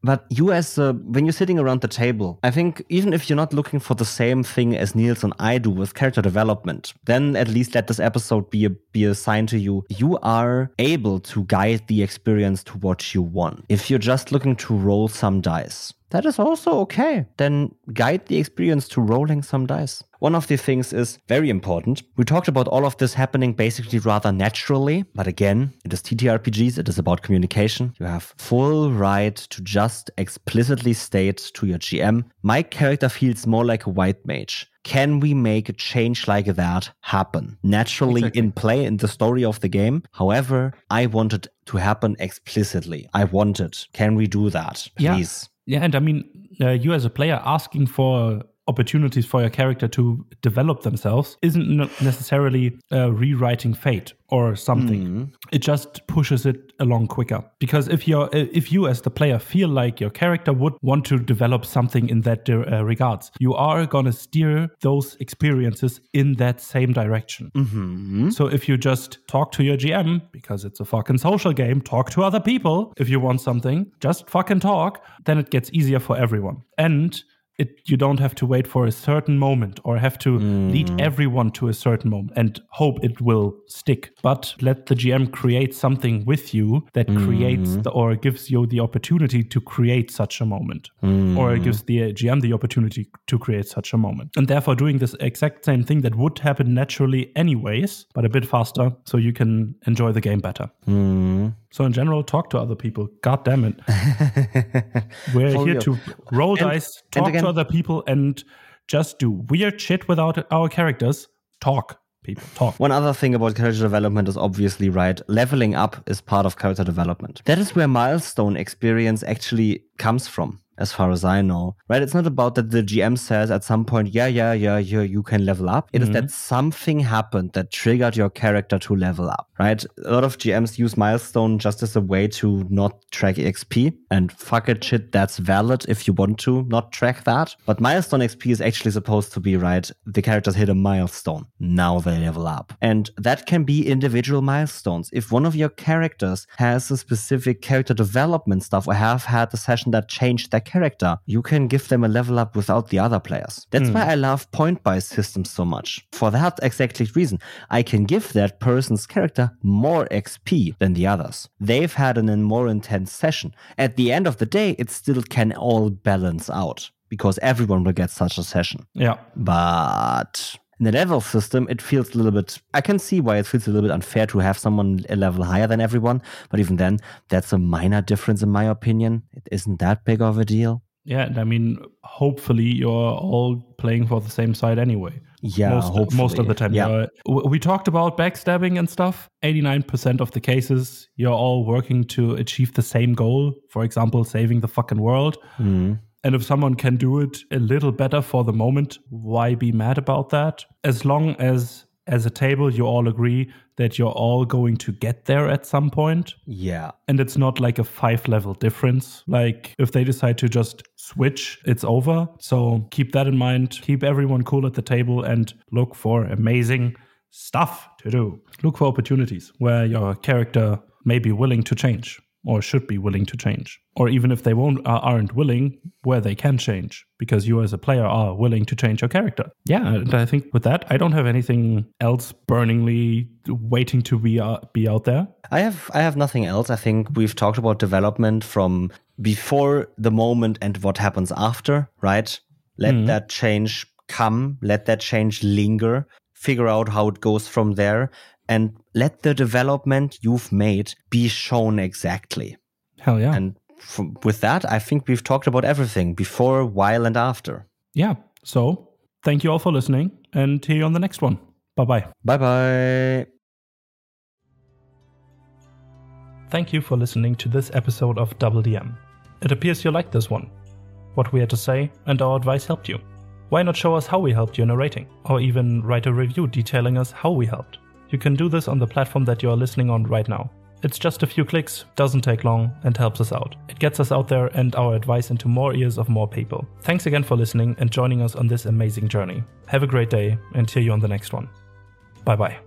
But you, as when you're sitting around the table, I think even if you're not looking for the same thing as Niels and I do with character development, then at least let this episode be a sign to you. You are able to guide the experience to what you want. If you're just looking to roll some dice, that is also okay. Then guide the experience to rolling some dice. One of the things is very important. We talked about all of this happening basically rather naturally. But again, it is TTRPGs. It is about communication. You have full right to just explicitly state to your GM, my character feels more like a white mage. Can we make a change like that happen? Naturally in play, in the story of the game. However, I want it to happen explicitly. I want it. Can we do that? Please. Yeah. Yeah, and I mean, you as a player asking for opportunities for your character to develop themselves isn't necessarily rewriting fate or something. It just pushes it along quicker. Because if you as the player feel like your character would want to develop something in that regards, you are going to steer those experiences in that same direction. Mm-hmm. So if you just talk to your GM, because it's a fucking social game, talk to other people. If you want something, just fucking talk. Then it gets easier for everyone. And you don't have to wait for a certain moment or have to lead everyone to a certain moment and hope it will stick. But let the GM create something with you that creates or gives you the opportunity to create such a moment, or gives the GM the opportunity to create such a moment. And therefore doing this exact same thing that would happen naturally anyways, but a bit faster, so you can enjoy the game better. So in general, talk to other people. God damn it. We're here to roll dice, talk to to other people and just do weird shit without our characters. Talk. People talk. One other thing about character development is obviously, right, leveling up is part of character development. That is where milestone experience actually comes from, as far as I know, right? It's not about that the GM says at some point, yeah, you can level up. It is that something happened that triggered your character to level up, right? A lot of GMs use milestone just as a way to not track XP, and fuck it, shit, that's valid if you want to not track that. But milestone XP is actually supposed to be, right, the characters hit a milestone. Now they level up. And that can be individual milestones. If one of your characters has a specific character development stuff or have had a session that changed that character, you can give them a level up without the other players. That's why I love point-buy systems so much. For that exact reason, I can give that person's character more XP than the others. They've had a more intense session. At the end of the day, it still can all balance out because everyone will get such a session. Yeah. But in the level system, it feels a little bit, I can see why it feels a little bit unfair to have someone a level higher than everyone. But even then, that's a minor difference in my opinion. It isn't that big of a deal. Yeah, and I mean, hopefully you're all playing for the same side anyway. Yeah, most of the time. Yeah. We talked about backstabbing and stuff. 89% of the cases, you're all working to achieve the same goal. For example, saving the fucking world. Mm-hmm. And if someone can do it a little better for the moment, why be mad about that? As long as a table, you all agree that you're all going to get there at some point. Yeah. And it's not like a 5-level difference. Like if they decide to just switch, it's over. So keep that in mind. Keep everyone cool at the table and look for amazing stuff to do. Look for opportunities where your character may be willing to change. Or should be willing to change. Or even if they aren't willing, where they can change. Because you as a player are willing to change your character. Yeah, and I think with that, I don't have anything else burningly waiting to be out there. I have nothing else. I think we've talked about development from before the moment and what happens after, right? Let that change come. Let that change linger. Figure out how it goes from there. And let the development you've made be shown exactly. Hell yeah. And with that, I think we've talked about everything before, while, and after. Yeah. So thank you all for listening and see you on the next one. Bye-bye. Bye-bye. Thank you for listening to this episode of Double DM. It appears you liked this one. What we had to say and our advice helped you. Why not show us how we helped you in a rating? Or even write a review detailing us how we helped. You can do this on the platform that you are listening on right now. It's just a few clicks, doesn't take long, and helps us out. It gets us out there and our advice into more ears of more people. Thanks again for listening and joining us on this amazing journey. Have a great day and see you on the next one. Bye bye.